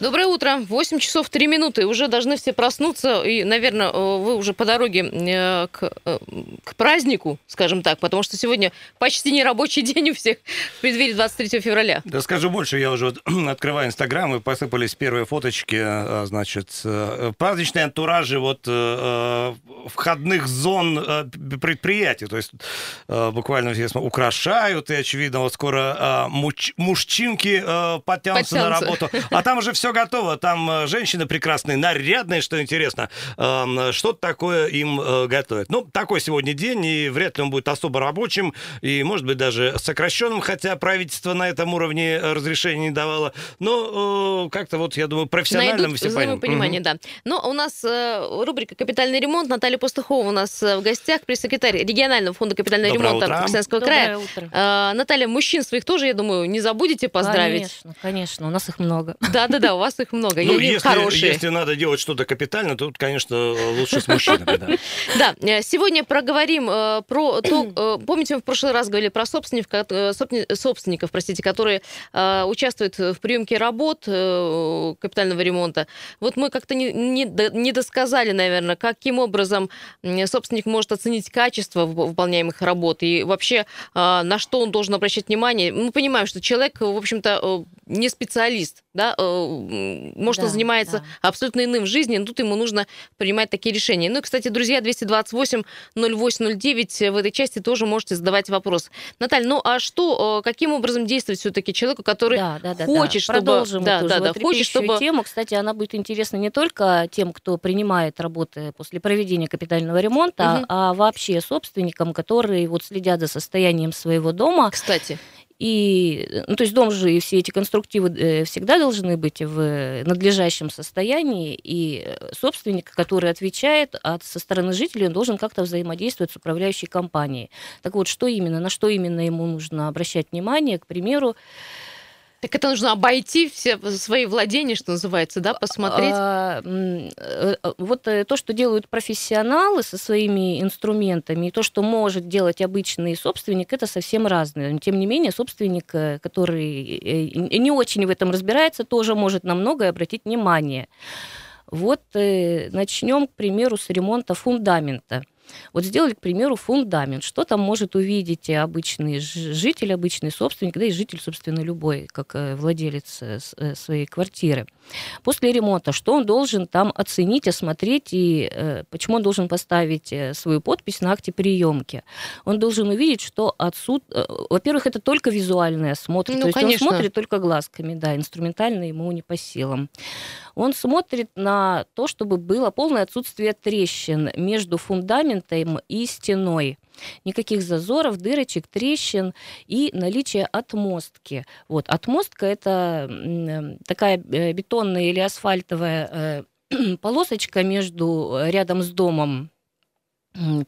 Доброе утро. 8 часов 3 минуты. Уже должны все проснуться. И, наверное, вы уже по дороге к празднику, скажем так, потому что сегодня почти нерабочий день у всех в преддверии 23 февраля. Да скажу больше. Я уже открываю Инстаграм, и посыпались первые фоточки. Значит, праздничные антуражи вот входных зон предприятий. То есть буквально, естественно, украшают. И, очевидно, вот скоро мужчинки подтянутся на работу. А там уже все готово. Там женщины прекрасные, нарядные, что интересно. Что-то такое им готовят. Ну, такой сегодня день, и вряд ли он будет особо рабочим, и, может быть, даже сокращенным, хотя правительство на этом уровне разрешения не давало. Но как-то вот, я думаю, профессиональным все понимание, да. Но у нас рубрика «Капитальный ремонт». Наталья Пастухова у нас в гостях, пресс-секретарь регионального фонда капитального ремонта Красноярского края. Наталья, мужчин своих тоже, я думаю, не забудете поздравить? Конечно, конечно. У нас их много. Да-да-да, у вас их много. Ну, если надо делать что-то капитально, то, конечно, лучше с мужчинами. Да, сегодня проговорим про то, помните, мы в прошлый раз говорили про собственников, простите, которые участвуют в приемке работ капитального ремонта. Вот мы как-то не досказали, наверное, каким образом собственник может оценить качество выполняемых работ и вообще на что он должен обращать внимание. Мы понимаем, что человек, в общем-то, не специалист, да, может, он занимается абсолютно иным в жизни, но тут ему нужно принимать такие решения. Ну и, кстати, друзья, 228-08-09, в этой части тоже можете задавать вопрос. Наталья, ну а что, каким образом действовать все-таки человеку, который хочет, чтобы... Продолжим эту животрепещущую тему. Кстати, она будет интересна не только тем, кто принимает работы после проведения капитального ремонта, а вообще собственникам, которые вот следят за состоянием своего дома. Кстати... И, ну, то есть дом же и все эти конструктивы всегда должны быть в надлежащем состоянии, и собственник, который отвечает со стороны жителей, он должен как-то взаимодействовать с управляющей компанией. Так вот, что именно, на что именно ему нужно обращать внимание, к примеру, так это нужно обойти все свои владения, что называется, да, посмотреть? Вот то, что делают профессионалы со своими инструментами, и то, что может делать обычный собственник, это совсем разное. Тем не менее, собственник, который не очень в этом разбирается, тоже может на многое обратить внимание. Вот начнем, к примеру, с ремонта фундамента. Вот сделали, к примеру, фундамент. Что там может увидеть обычный житель, обычный собственник, да и житель, собственно, любой, как владелец своей квартиры. После ремонта, что он должен там оценить, осмотреть, и почему он должен поставить свою подпись на акте приемки? Он должен увидеть, что отсутствует... Во-первых, это только визуальный осмотр. Ну, то есть конечно. Он смотрит только глазками, да, инструментально ему не по силам. Он смотрит на то, чтобы было полное отсутствие трещин между фундаментом и стеной. Никаких зазоров, дырочек, трещин и наличие отмостки. Вот, отмостка – это такая бетонная или асфальтовая полосочка между рядом с домом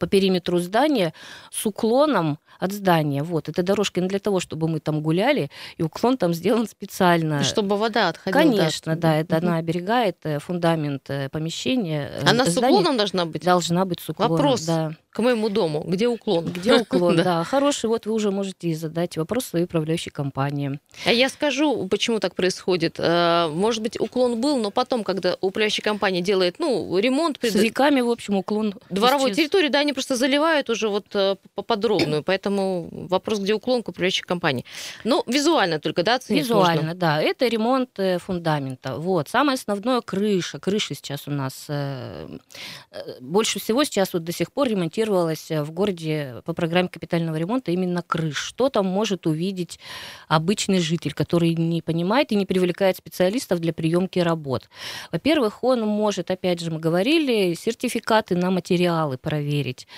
по периметру здания с уклоном от здания. Вот, эта дорожка не для того, чтобы мы там гуляли, и уклон там сделан специально. Чтобы вода отходила. Конечно, да, это она оберегает фундамент помещения. Она здания. С уклоном должна быть? Должна быть с уклоном, вопрос. Да. К моему дому. Где уклон? Где уклон, да. Хороший, вот вы уже можете задать вопрос своей управляющей компании. А я скажу, почему так происходит. Может быть, уклон был, но потом, когда управляющая компания делает, ну, ремонт... С веками, в общем, уклон... Дворовой территории, да, они просто заливают уже вот подробную, поэтому вопрос, где уклон к управляющей компании. Ну, визуально только, да, оценить можно? Визуально, да. Это ремонт фундамента. Вот. Самое основное — крыша. Крыша сейчас у нас... Больше всего сейчас вот до сих пор ремонтируется в городе по программе капитального ремонта именно крыш. Что там может увидеть обычный житель, который не понимает и не привлекает специалистов для приемки работ? Во-первых, он может, опять же, мы говорили, сертификаты на материалы проверить.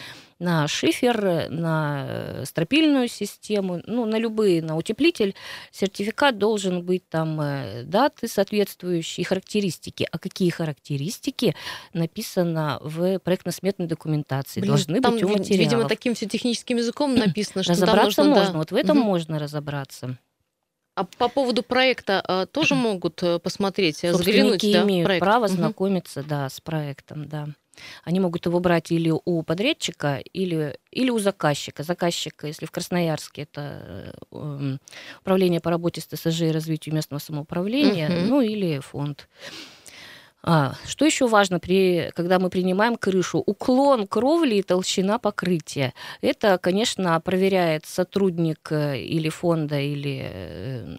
На шифер, на стропильную систему, ну, на любые, на утеплитель. Сертификат должен быть, там, даты соответствующие, характеристики. А какие характеристики написано в проектно-сметной документации? Блин, должны быть у материалов. Видимо, таким все техническим языком написано, что разобраться там можно. Да. Вот в этом можно разобраться. А по поводу проекта тоже могут посмотреть, заглянуть, да, имеют право знакомиться, да, с проектом, да. Они могут его брать или у подрядчика, или у заказчика. Заказчик, если в Красноярске, это управление по работе с ТСЖ и развитию местного самоуправления, ну или фонд. Что еще важно, когда мы принимаем крышу? Уклон кровли и толщина покрытия. Это, конечно, проверяет сотрудник или фонда, или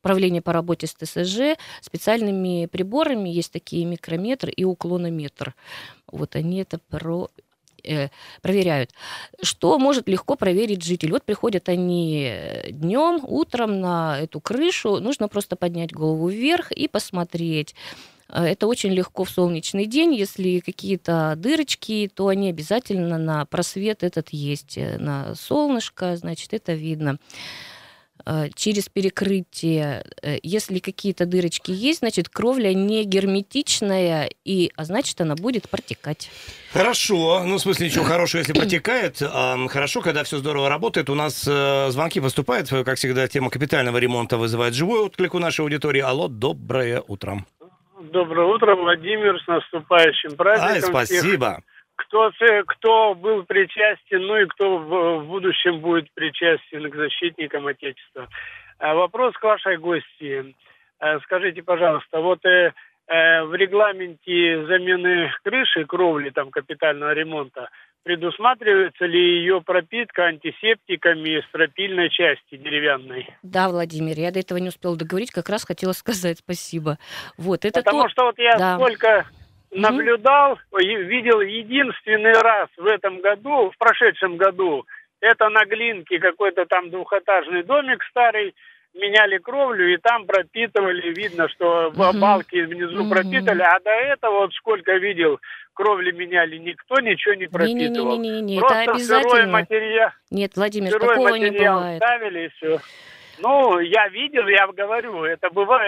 управление по работе с ТСЖ специальными приборами. Есть такие микрометр и уклонометр. Вот они это проверяют. Что может легко проверить житель? Вот приходят они днем, утром на эту крышу. Нужно просто поднять голову вверх и посмотреть. Это очень легко в солнечный день. Если какие-то дырочки, то они обязательно на просвет этот есть. На солнышко, значит, это видно. Через перекрытие, если какие-то дырочки есть, значит, кровля не герметичная, а значит, она будет протекать. Хорошо. Ну, в смысле, ничего хорошего, если протекает. Хорошо, когда все здорово работает. У нас звонки поступают. Как всегда, тема капитального ремонта вызывает живой отклик у нашей аудитории. Алло, доброе утро. Доброе утро, Владимир, с наступающим праздником. Спасибо. Кто был причастен, ну и кто в будущем будет причастен к защитникам Отечества. Вопрос к вашей гости. Скажите, пожалуйста, вот в регламенте замены крыши, кровли, там, капитального ремонта, предусматривается ли ее пропитка антисептиками стропильной части деревянной? Да, Владимир, я до этого не успел договорить, как раз хотела сказать спасибо. Вот, это что вот я сколько... наблюдал, видел единственный раз в прошедшем году, это на Глинке какой-то там двухэтажный домик старый, меняли кровлю, и там пропитывали, видно, что балки внизу пропитали, а до этого, вот сколько видел, кровли меняли, никто ничего не пропитывал. Не-не-не, это обязательно. Сырой материал, нет, Владимир, сырой такого не бывает. Ставили, и все. Ну, я видел, я говорю, это было.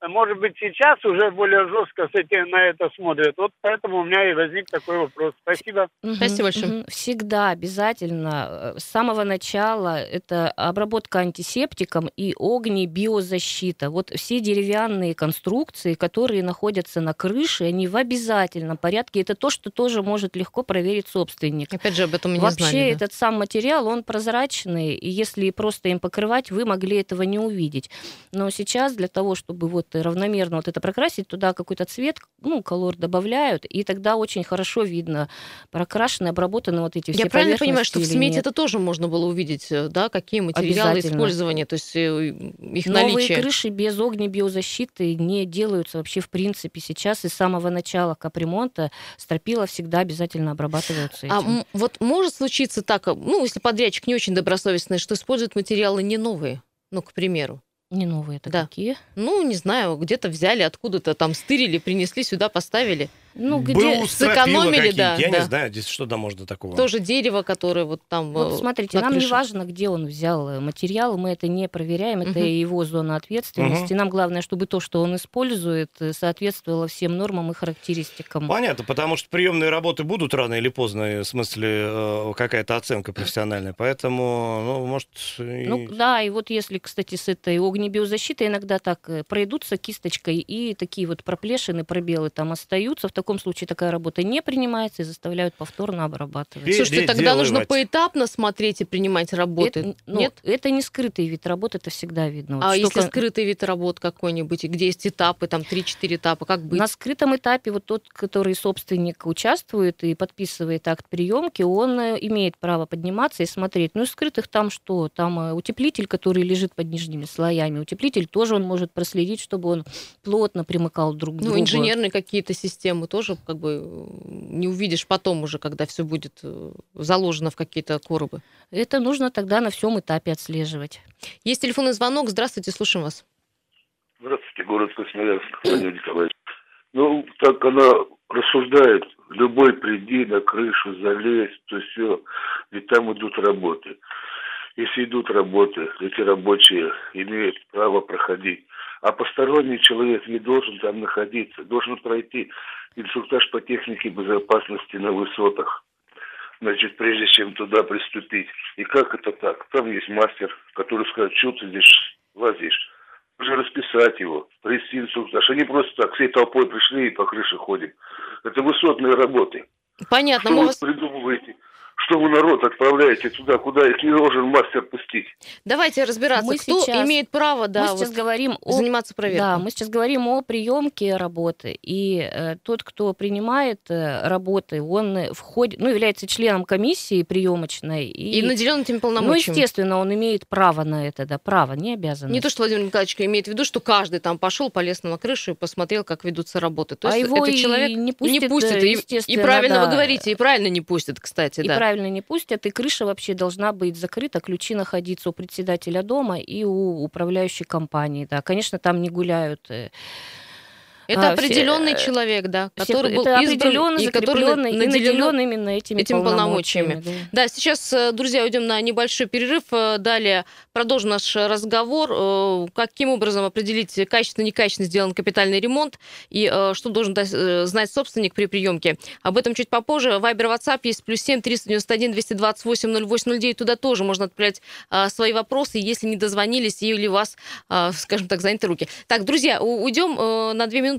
Может быть, сейчас уже более жестко на это смотрят. Вот поэтому у меня и возник такой вопрос. Спасибо. Спасибо большое. Всегда обязательно с самого начала это обработка антисептиком и огнебиозащита. Вот все деревянные конструкции, которые находятся на крыше, они в обязательном порядке. Это то, что тоже может легко проверить собственник. Опять же, об этом мы не знали. Вообще, этот сам материал, он прозрачный, и если просто им покрывать, вы могли этого не увидеть. Но сейчас для того, чтобы равномерно это прокрасить, туда какой-то цвет, колор добавляют, и тогда очень хорошо видно прокрашенные, обработаны эти все поверхности. Я правильно понимаю, что в смете это тоже можно было увидеть, да, какие материалы использования, то есть их наличие? Новые крыши без огнебиозащиты не делаются вообще в принципе сейчас, и с самого начала капремонта стропила всегда обязательно обрабатываются этим. Вот может случиться так, если подрядчик не очень добросовестный, что используют материалы не новые, к примеру? Не новые это какие? Не знаю, где-то взяли, откуда-то там стырили, принесли сюда, поставили. Где сэкономили, да. Я не знаю, здесь что там можно такого. Тоже дерево, которое вот там... Вот смотрите, нам не важно, где он взял материал, мы это не проверяем, это его зона ответственности. Нам главное, чтобы то, что он использует, соответствовало всем нормам и характеристикам. Понятно, потому что приемные работы будут рано или поздно, в смысле, какая-то оценка профессиональная, поэтому, может... и вот если, кстати, с этой огнебиозащитой иногда так пройдутся кисточкой, и такие проплешины, пробелы там остаются, в таком случае такая работа не принимается и заставляют повторно обрабатывать. Слушайте, тогда нужно поэтапно смотреть и принимать работы? Нет? Это не скрытый вид работы, это всегда видно. Вот если скрытый вид работ какой-нибудь, где есть этапы, там 3-4 этапа, как быть? На скрытом этапе тот, который собственник участвует и подписывает акт приемки, он имеет право подниматься и смотреть. Из скрытых там что? Там утеплитель, который лежит под нижними слоями. Утеплитель тоже он может проследить, чтобы он плотно примыкал друг к другу. Инженерные какие-то системы тоже не увидишь потом уже, когда все будет заложено в какие-то коробы. Это нужно тогда на всем этапе отслеживать. Есть телефонный звонок. Здравствуйте, слушаем вас. Здравствуйте, город Красноярск, Владимир Николаевич. Так она рассуждает, любой приди на крышу, залезь, то все, ведь там идут работы. Если идут работы, эти рабочие имеют право проходить. А посторонний человек не должен там находиться, должен пройти инструктаж по технике безопасности на высотах, прежде чем туда приступить. И как это так? Там есть мастер, который скажет, что ты здесь лазишь. Нужно расписать его, провести инструктаж. Они просто так всей толпой пришли и по крыше ходим. это высотные работы. Понятно. Что вы придумываете? Что вы народ отправляете туда, куда их не должен мастер пустить? Давайте разбираться, кто имеет право заниматься проверкой. Да, мы сейчас говорим о приемке работы. И тот, кто принимает работы, он входит, является членом комиссии приемочной. И наделен этими полномочиями. Ну, естественно, он имеет право на это, да, право, не обязанность. Не то, что Владимир Николаевич имеет в виду, что каждый там пошел, полез на крышу и посмотрел, как ведутся работы. То есть его этот человек не пустит. И правильно вы говорите, и правильно не пустит, кстати, да. Правильно не пустят, и крыша вообще должна быть закрыта, ключи находиться у председателя дома и у управляющей компании. Да, конечно, там не гуляют. Это определенный человек, да, который был избран и который наделен именно этими полномочиями. Да, сейчас, друзья, уйдем на небольшой перерыв. Далее продолжим наш разговор. Каким образом определить, качественно-некачественно сделан капитальный ремонт и что должен знать собственник при приемке. Об этом чуть попозже. Вайбер, WhatsApp есть +7 391 228 08 09. Туда тоже можно отправлять свои вопросы, если не дозвонились или вас, скажем так, заняты руки. Так, друзья, уйдем на 2 минуты.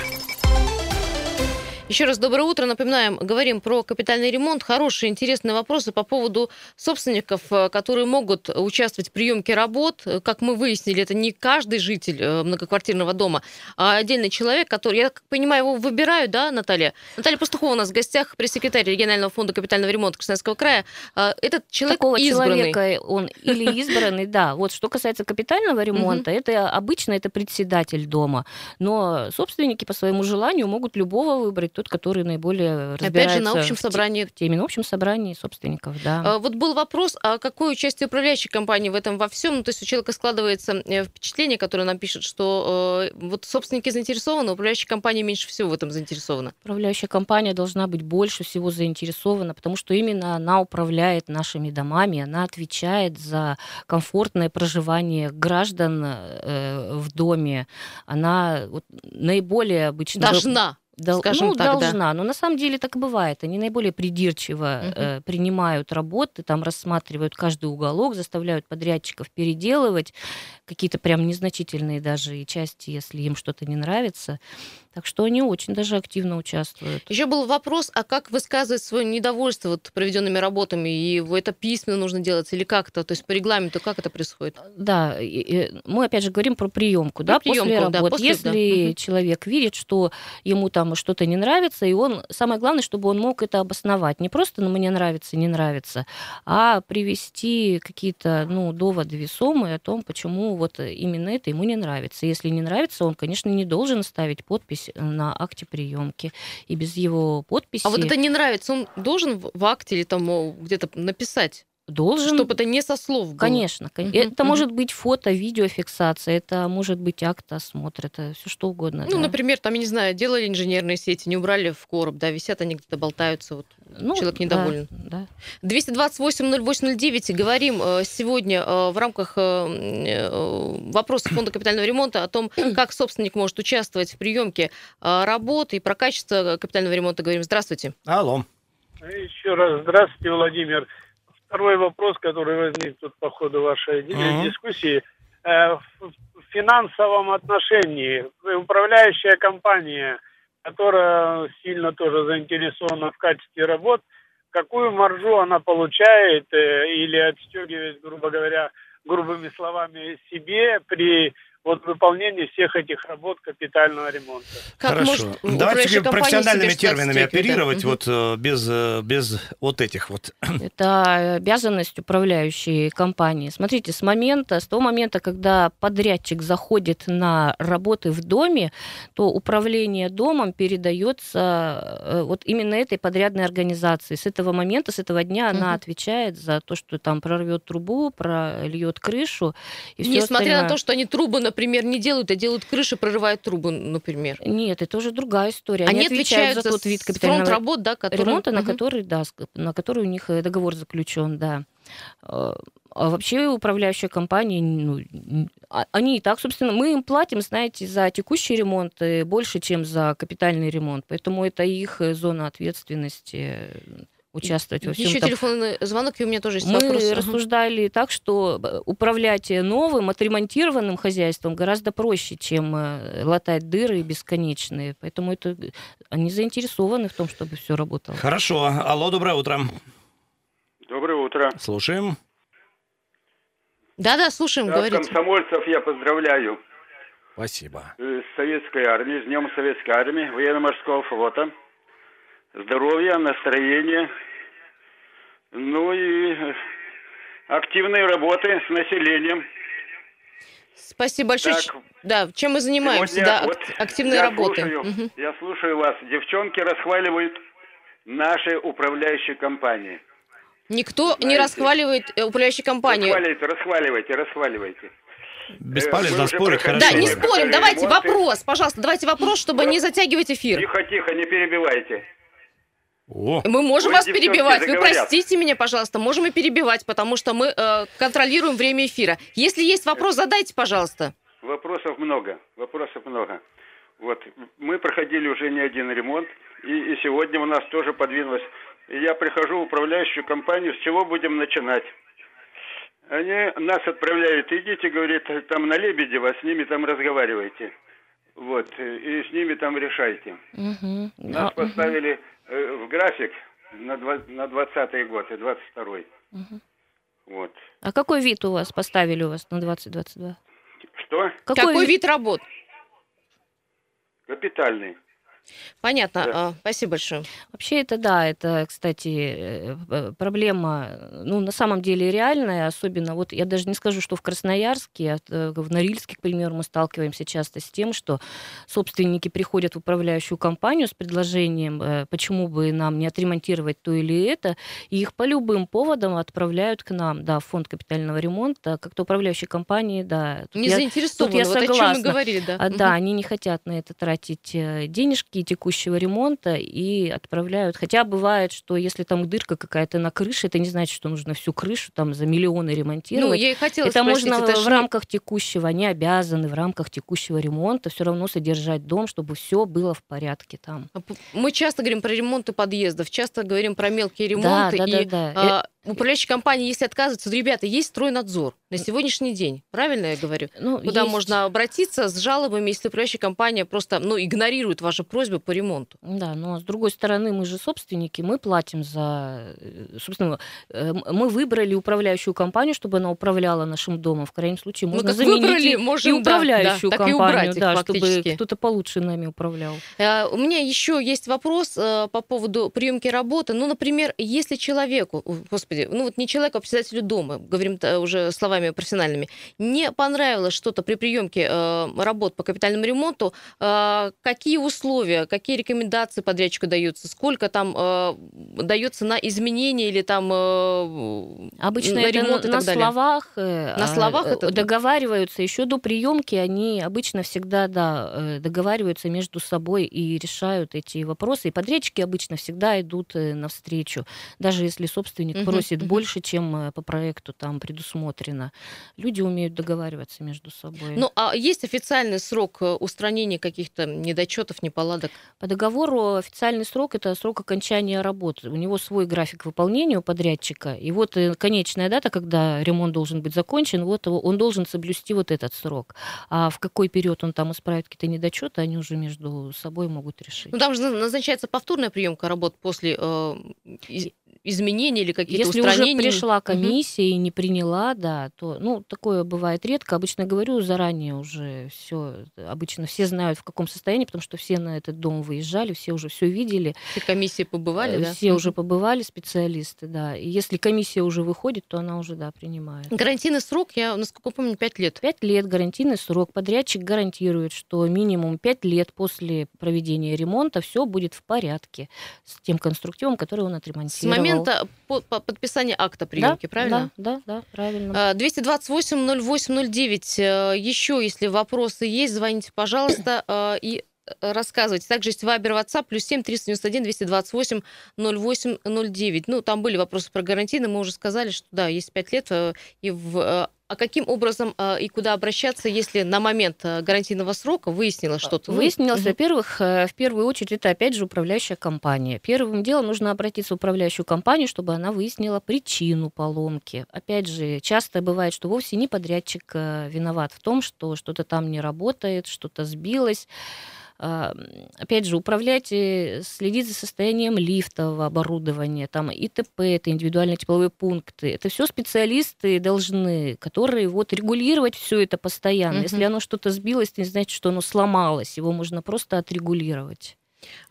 Еще раз доброе утро. Напоминаем, говорим про капитальный ремонт. Хорошие, интересные вопросы по поводу собственников, которые могут участвовать в приемке работ. Как мы выяснили, это не каждый житель многоквартирного дома, а отдельный человек, который, я как понимаю, его выбирают, да, Наталья? Наталья Пастухова у нас в гостях, пресс-секретарь регионального фонда капитального ремонта Красноярского края. Этот человек избранный. Такого человека он или избранный, да. Вот что касается капитального ремонта, это обычно это председатель дома. Но собственники по своему желанию могут любого выбрать, тот, который наиболее разбирается. Опять же, на общем собрании. В теме, на общем собрании собственников, да. Вот был вопрос, а какое участие управляющей компании в этом во всем? Ну, то есть у человека складывается впечатление, которое нам пишет, что вот собственники заинтересованы, управляющая компания меньше всего в этом заинтересована. Управляющая компания должна быть больше всего заинтересована, потому что именно она управляет нашими домами, она отвечает за комфортное проживание граждан в доме. Она вот, наиболее обычно... Должна. Должна, но на самом деле так и бывает. Они наиболее придирчиво принимают работы, там рассматривают каждый уголок, заставляют подрядчиков переделывать какие-то прям незначительные даже части, если им что-то не нравится. Так что они очень даже активно участвуют. Еще был вопрос, а как высказывать свое недовольство проведенными работами? И это письменно нужно делать или как-то? То есть по регламенту как это происходит? Да, мы опять же говорим про приемку, да, после работ. Если человек видит, что ему там что-то не нравится, и он, самое главное, чтобы он мог это обосновать. Не просто «мне нравится, не нравится», а привести какие-то доводы весомые о том, почему вот именно это ему не нравится. Если не нравится, он, конечно, не должен ставить подпись на акте приемки. И без его подписи... А вот это не нравится, он должен в акте или там где-то написать? Должен. Чтобы это не со слов было. Конечно. Это может быть фото, видеофиксация, это может быть акт осмотра, это все что угодно. Ну, да. Например, там, я не знаю, делали инженерные сети, не убрали в короб, да, висят они где-то, болтаются, вот человек недоволен. Да, да. 228-08-09. Говорим сегодня в рамках вопросов фонда капитального ремонта о том, как собственник может участвовать в приемке работ, и про качество капитального ремонта говорим. Здравствуйте. Алло. Еще раз здравствуйте, Владимир. Второй вопрос, который возник тут по ходу вашей дискуссии. В финансовом отношении управляющая компания, которая сильно тоже заинтересована в качестве работ, какую маржу она получает или отстегивает, грубо говоря, грубыми словами, себе при выполнении всех этих работ капитального ремонта? Хорошо. Давайте профессиональными терминами оперировать, без вот этих вот. Это обязанность управляющей компании. Смотрите, с того момента, когда подрядчик заходит на работы в доме, то управление домом передается вот именно этой подрядной организации. С этого момента, с этого дня она отвечает за то, что там прорвет трубу, прольет крышу. И несмотря на то, что они трубы, например, не делают, а делают крыши, прорывают трубы, например. Нет, это уже другая история. Они отвечают за тот вид капитального работ, да, ремонта, на который у них договор заключен, да. А вообще управляющая компания, они и так, собственно, мы им платим, знаете, за текущий ремонт больше, чем за капитальный ремонт. Поэтому это их зона ответственности. участвовать во всем. Еще телефонный звонок, и у меня тоже есть вопрос. Мы рассуждали так, что управлять новым, отремонтированным хозяйством гораздо проще, чем латать дыры бесконечные. Поэтому это они заинтересованы в том, чтобы все работало. Хорошо. Алло, доброе утро. Доброе утро. Слушаем. Да-да, слушаем, да, говорите. Комсомольцев я поздравляю. Спасибо. С советской армией, с Днем Советской армии, военно-морского флота. Здоровья, настроения, ну и активной работы с населением. Спасибо большое. Так, да, чем мы занимаемся? Да, вот активной работы. Я слушаю вас. Девчонки расхваливают наши управляющие компании. Никто не расхваливает управляющие компании. Расхваливайте. Бесполезно спорить, хорошо. Да, не спорим, давайте вопрос, пожалуйста, давайте вопрос, чтобы не затягивать эфир. Тихо, не перебивайте. О. Мы можем вас перебивать, вы простите меня, пожалуйста, можем и перебивать, потому что мы контролируем время эфира. Если есть вопрос, задайте, пожалуйста. Вопросов много. Вот, мы проходили уже не один ремонт, и сегодня у нас тоже подвинулось. Я прихожу в управляющую компанию, с чего будем начинать? Они нас отправляют, идите, говорит, там на Лебедева, с ними там разговаривайте. Вот, и с ними там решайте. Угу. Нас поставили в график на 20-й год и 22-й. Угу. Вот. А какой вид у вас поставили на 20-22? Что? Какой вид работ? Капитальный. Понятно, да. Спасибо большое. Вообще это, кстати, проблема, на самом деле реальная, особенно, вот я даже не скажу, что в Красноярске, а в Норильске, к примеру, мы сталкиваемся часто с тем, что собственники приходят в управляющую компанию с предложением, почему бы нам не отремонтировать то или это, и их по любым поводам отправляют к нам, да, в фонд капитального ремонта, как-то управляющие компании, да. Не заинтересованы, я согласна. Вот о чем мы говорили, да. Да, они не хотят на это тратить денежки, текущего ремонта и отправляют. Хотя бывает, что если там дырка какая-то на крыше, это не значит, что нужно всю крышу там за миллионы ремонтировать. Я и хотела спросить, можно это в рамках текущего, они обязаны в рамках текущего ремонта все равно содержать дом, чтобы все было в порядке там. Мы часто говорим про ремонты подъездов, часто говорим про мелкие ремонты. Да. Управляющие компании, если отказываются, ребята, есть стройнадзор на сегодняшний день, правильно я говорю? Куда есть. Можно обратиться с жалобами, если управляющая компания просто игнорирует ваши просьбы по ремонту? Да, но с другой стороны, мы же собственники, мы платим за... Собственно, мы выбрали управляющую компанию, чтобы она управляла нашим домом. В крайнем случае можно заменить и управляющую компанию, чтобы кто-то получше нами управлял. У меня еще есть вопрос по поводу приемки работы. Например, если человеку... не человеку, а председателю дома, говорим уже словами профессиональными, не понравилось что-то при приемке работ по капитальному ремонту, какие условия, какие рекомендации подрядчику даются, сколько там дается на изменения или там обычно на ремонт и так далее? На словах это... договариваются еще до приемки, они обычно всегда договариваются между собой и решают эти вопросы, и подрядчики обычно всегда идут навстречу, даже если собственник просит больше, чем по проекту там предусмотрено. Люди умеют договариваться между собой. А есть официальный срок устранения каких-то недочетов, неполадок? По договору официальный срок — это срок окончания работ. У него свой график выполнения у подрядчика. И вот конечная дата, когда ремонт должен быть закончен, вот он должен соблюсти вот этот срок. А в какой период он там исправит какие-то недочеты, они уже между собой могут решить. Там же назначается повторная приемка работ после изменения или какие-то устранения. Если уже пришла комиссия и не приняла, то, такое бывает редко. Обычно говорю, заранее уже все, обычно все знают, в каком состоянии, потому что все на этот дом выезжали, все уже все видели. Все комиссии побывали, да? Все уже побывали, специалисты, да. И если комиссия уже выходит, то она уже, принимает. Гарантийный срок, я, насколько помню, 5 лет. 5 лет гарантийный срок. Подрядчик гарантирует, что минимум 5 лет после проведения ремонта все будет в порядке с тем конструктивом, который он отремонтировал. Момента подписания акта приемки, правильно? Да, правильно. 228-08-09. Еще, если вопросы есть, звоните, пожалуйста, и рассказывайте. Также есть Вайбер, WhatsApp, +7 391 228 08 09. Там были вопросы про гарантийные, мы уже сказали, что, да, есть 5 лет, и в А каким образом и куда обращаться, если на момент гарантийного срока выяснилось что-то? Выяснилось, во-первых, в первую очередь, это опять же управляющая компания. Первым делом нужно обратиться в управляющую компанию, чтобы она выяснила причину поломки. Опять же, часто бывает, что вовсе не подрядчик виноват в том, что что-то там не работает, что-то сбилось. Опять же, управлять, следить за состоянием лифтового оборудования, там ИТП, это индивидуальные тепловые пункты. Это все специалисты должны, которые вот регулировать все это постоянно. Угу. Если оно что-то сбилось, это не значит, что оно сломалось. Его можно просто отрегулировать.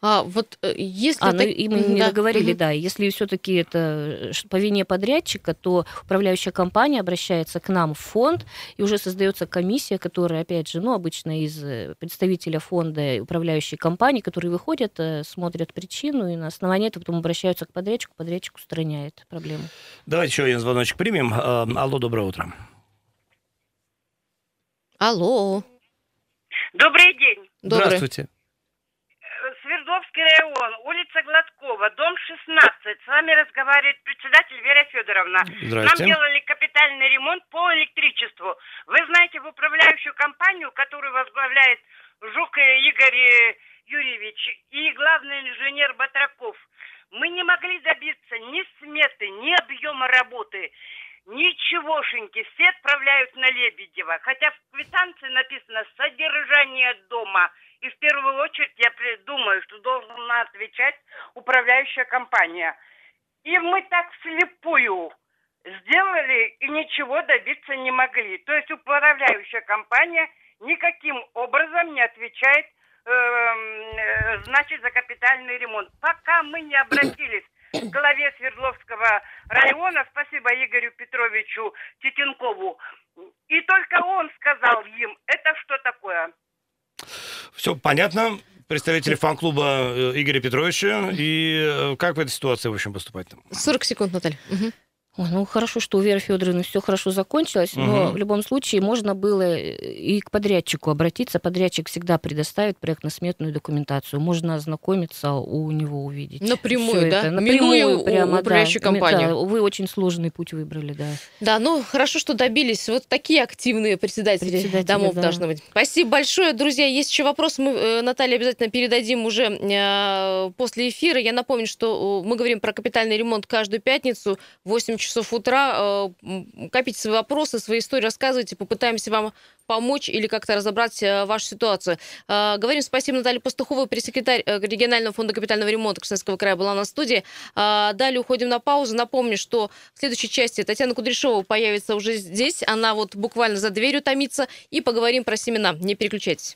Если все-таки это по вине подрядчика, то управляющая компания обращается к нам в фонд, и уже создается комиссия, которая, опять же, обычно из представителя фонда и управляющей компании, которые выходят, смотрят причину, и на основании этого потом обращаются к подрядчику, подрядчик устраняет проблему. Давайте еще один звоночек примем. Алло, доброе утро. Алло. Добрый день. Здравствуйте. Свердловский район, улица Гладкова, дом 16. С вами разговаривает председатель Вера Федоровна. Здрасте. Нам делали капитальный ремонт по электричеству. Вы знаете, в управляющую компанию, которую возглавляет Жук Игорь Юрьевич и главный инженер Батраков, мы не могли добиться ни сметы, ни объема работы. Ничегошеньки, все отправляют на Лебедева. Хотя в квитанции написано «содержание дома». И в первую очередь я думаю, что должна отвечать управляющая компания. И мы так вслепую сделали и ничего добиться не могли. То есть управляющая компания никаким образом не отвечает, за капитальный ремонт. Пока мы не обратились к главе Свердловского района, спасибо Игорю Петровичу Тетенкову, и только он сказал им, это что такое. Все понятно. Представители фан-клуба Игоря Петровича. И как в этой ситуации, в общем, поступать? 40 секунд, Наталья. Угу. Хорошо, что у Веры Федоровны все хорошо закончилось, но в любом случае можно было и к подрядчику обратиться. Подрядчик всегда предоставит проектно-сметную документацию. Можно ознакомиться, у него увидеть. Напрямую, да? Минуя управляющую компанию. Да, вы очень сложный путь выбрали, да. Да, хорошо, что добились. Вот такие активные председатели домов должны быть. Спасибо большое, друзья. Есть еще вопрос, мы Наталье обязательно передадим уже после эфира. Я напомню, что мы говорим про капитальный ремонт каждую пятницу в 8 часов утра. Копите свои вопросы, свои истории, рассказывайте, попытаемся вам помочь или как-то разобрать вашу ситуацию. Говорим спасибо Наталье Пастуховой, пресс-секретарь регионального фонда капитального ремонта Красноярского края была на студии. Далее уходим на паузу. Напомню, что в следующей части Татьяна Кудряшова появится уже здесь. Она вот буквально за дверью томится. И поговорим про семена. Не переключайтесь.